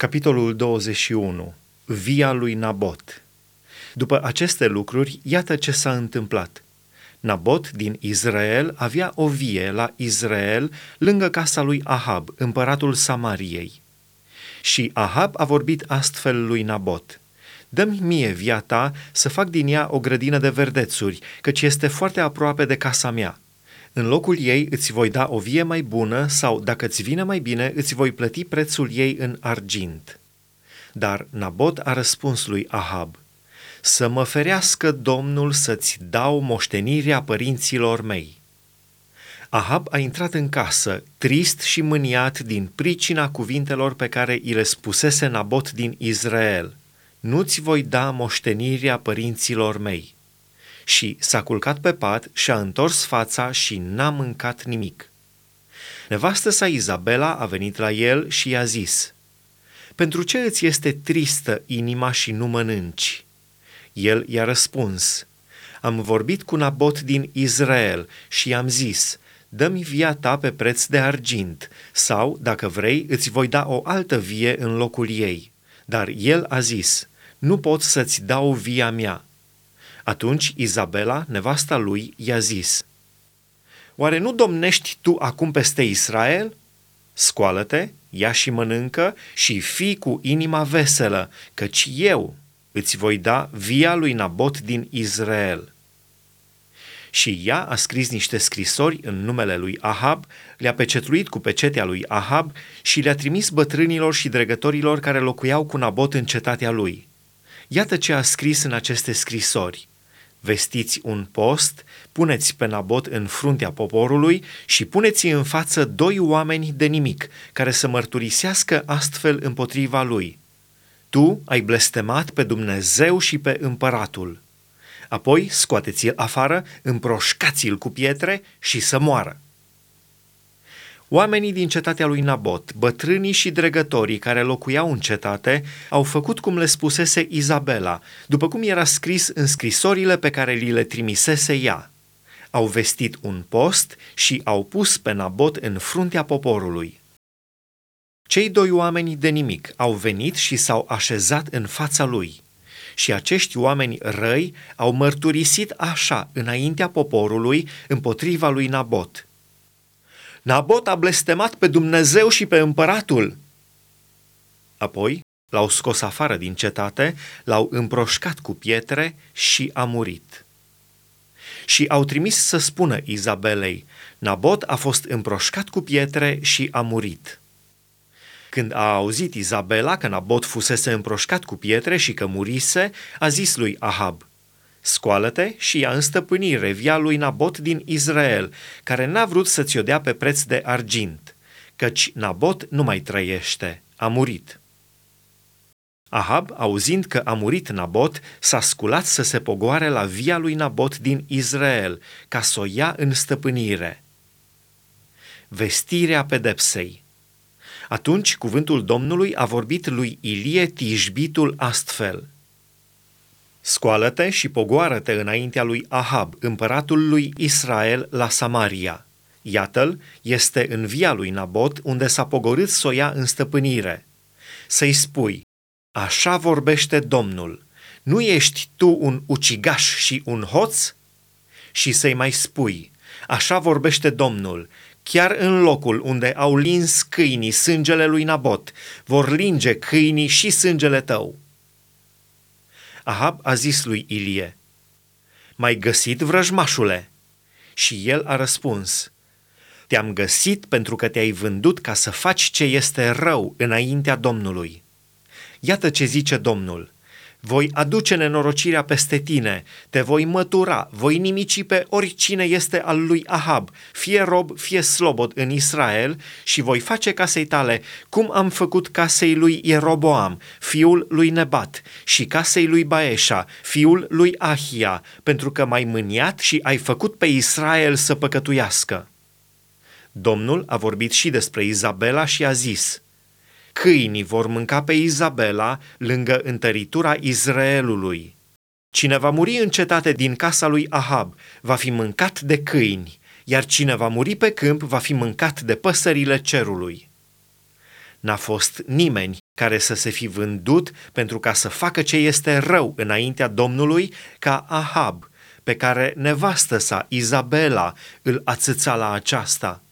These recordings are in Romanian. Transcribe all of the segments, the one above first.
Capitolul 21. Via lui Nabot. După aceste lucruri, iată ce s-a întâmplat. Nabot din Israel avea o vie la Israel, lângă casa lui Ahab, împăratul Samariei. Și Ahab a vorbit astfel lui Nabot: „Dă-mi mie via ta să fac din ea o grădină de verdețuri, căci este foarte aproape de casa mea. În locul ei îți voi da o vie mai bună sau, dacă îți vine mai bine, îți voi plăti prețul ei în argint.” Dar Nabot a răspuns lui Ahab: „Să mă ferească Domnul să-ți dau moștenirea părinților mei.” Ahab a intrat în casă, trist și mâniat din pricina cuvintelor pe care i le spusese Nabot din Israel: „Nu-ți voi da moștenirea părinților mei.” Și s-a culcat pe pat, și-a întors fața și n-a mâncat nimic. Nevastă sa Izabela a venit la el și i-a zis: „Pentru ce îți este tristă inima și nu mănânci?” El i-a răspuns: „Am vorbit cu Nabot din Israel și i-am zis: „Dă-mi via ta pe preț de argint, sau, dacă vrei, îți voi da o altă vie în locul ei.” Dar el a zis: „Nu pot să-ți dau via mea.” Atunci Izabela, nevasta lui, i-a zis: „Oare nu domnești tu acum peste Israel? Scoală-te, ia și mănâncă și fii cu inima veselă, căci eu îți voi da via lui Nabot din Israel.” Și ea a scris niște scrisori în numele lui Ahab, le-a pecetluit cu pecetea lui Ahab și le-a trimis bătrânilor și dregătorilor care locuiau cu Nabot în cetatea lui. Iată ce a scris în aceste scrisori: „Vestiți un post, puneți pe Nabot în fruntea poporului și puneți-i în față doi oameni de nimic, care să mărturisească astfel împotriva lui: „Tu ai blestemat pe Dumnezeu și pe împăratul.” Apoi scoateți-l afară, împroșcați-l cu pietre și să moară.” Oamenii din cetatea lui Nabot, bătrânii și dregătorii care locuiau în cetate, au făcut cum le spusese Izabela, după cum era scris în scrisorile pe care li le trimisese ea. Au vestit un post și au pus pe Nabot în fruntea poporului. Cei doi oameni de nimic au venit și s-au așezat în fața lui. Și acești oameni răi au mărturisit așa înaintea poporului împotriva lui Nabot: „Nabot a blestemat pe Dumnezeu și pe împăratul.” Apoi l-au scos afară din cetate, l-au împroșcat cu pietre și a murit. Și au trimis să spună Izabelei: „Nabot a fost împroșcat cu pietre și a murit.” Când a auzit Izabela că Nabot fusese împroșcat cu pietre și că murise, a zis lui Ahab: „Scoală-te și ia în stăpânire via lui Nabot din Israel, care n-a vrut să-ți o dea pe preț de argint, căci Nabot nu mai trăiește, a murit.” Ahab, auzind că a murit Nabot, s-a sculat să se pogoare la via lui Nabot din Israel, ca să o ia în stăpânire. Vestirea pedepsei. Atunci cuvântul Domnului a vorbit lui Ilie Tishbitul astfel: „Scoală-te și pogoară-te înaintea lui Ahab, împăratul lui Israel, la Samaria. Iată-l, este în via lui Nabot, unde s-a pogorât să o ia în stăpânire. Să-i spui: „Așa vorbește Domnul, nu ești tu un ucigaș și un hoț?” Și să-i mai spui: „Așa vorbește Domnul, chiar în locul unde au lins câinii sângele lui Nabot, vor linge câinii și sângele tău.” Ahab a zis lui Ilie: „M-ai găsit, vrăjmașule?” Și el a răspuns: „Te-am găsit pentru că te-ai vândut ca să faci ce este rău înaintea Domnului. Iată ce zice Domnul: „Voi aduce nenorocirea peste tine, te voi mătura, voi nimici pe oricine este al lui Ahab, fie rob, fie slobod în Israel, și voi face casei tale cum am făcut casei lui Ieroboam, fiul lui Nebat, și casei lui Baeșa, fiul lui Ahia, pentru că m-ai mâniat și ai făcut pe Israel să păcătuiască.” Domnul a vorbit și despre Izabela și a zis: „Câinii vor mânca pe Izabela lângă întăritura Israelului. Cine va muri în cetate din casa lui Ahab va fi mâncat de câini, iar cine va muri pe câmp va fi mâncat de păsările cerului.” N-a fost nimeni care să se fi vândut pentru ca să facă ce este rău înaintea Domnului, ca Ahab, pe care nevastă sa, Izabela, îl ațăța la aceasta.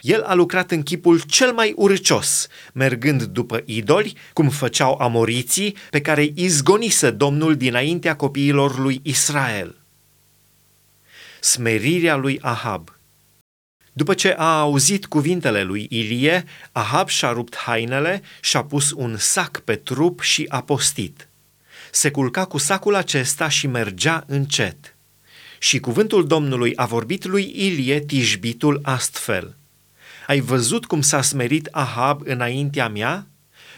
El a lucrat în chipul cel mai urcios, mergând după idoli, cum făceau amoriții, pe care izgonise Domnul dinaintea copiilor lui Israel. Smerirea lui Ahab. După ce a auzit cuvintele lui Ilie, Ahab și-a rupt hainele, și-a pus un sac pe trup și a postit. Se culca cu sacul acesta și mergea încet. Și cuvântul Domnului a vorbit lui Ilie Tishbitul astfel: Ai văzut cum s-a smerit Ahab înaintea mea?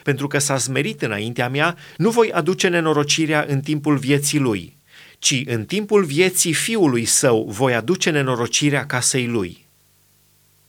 Pentru că s-a smerit înaintea mea, nu voi aduce nenorocirea în timpul vieții lui, ci în timpul vieții fiului său voi aduce nenorocirea casei lui.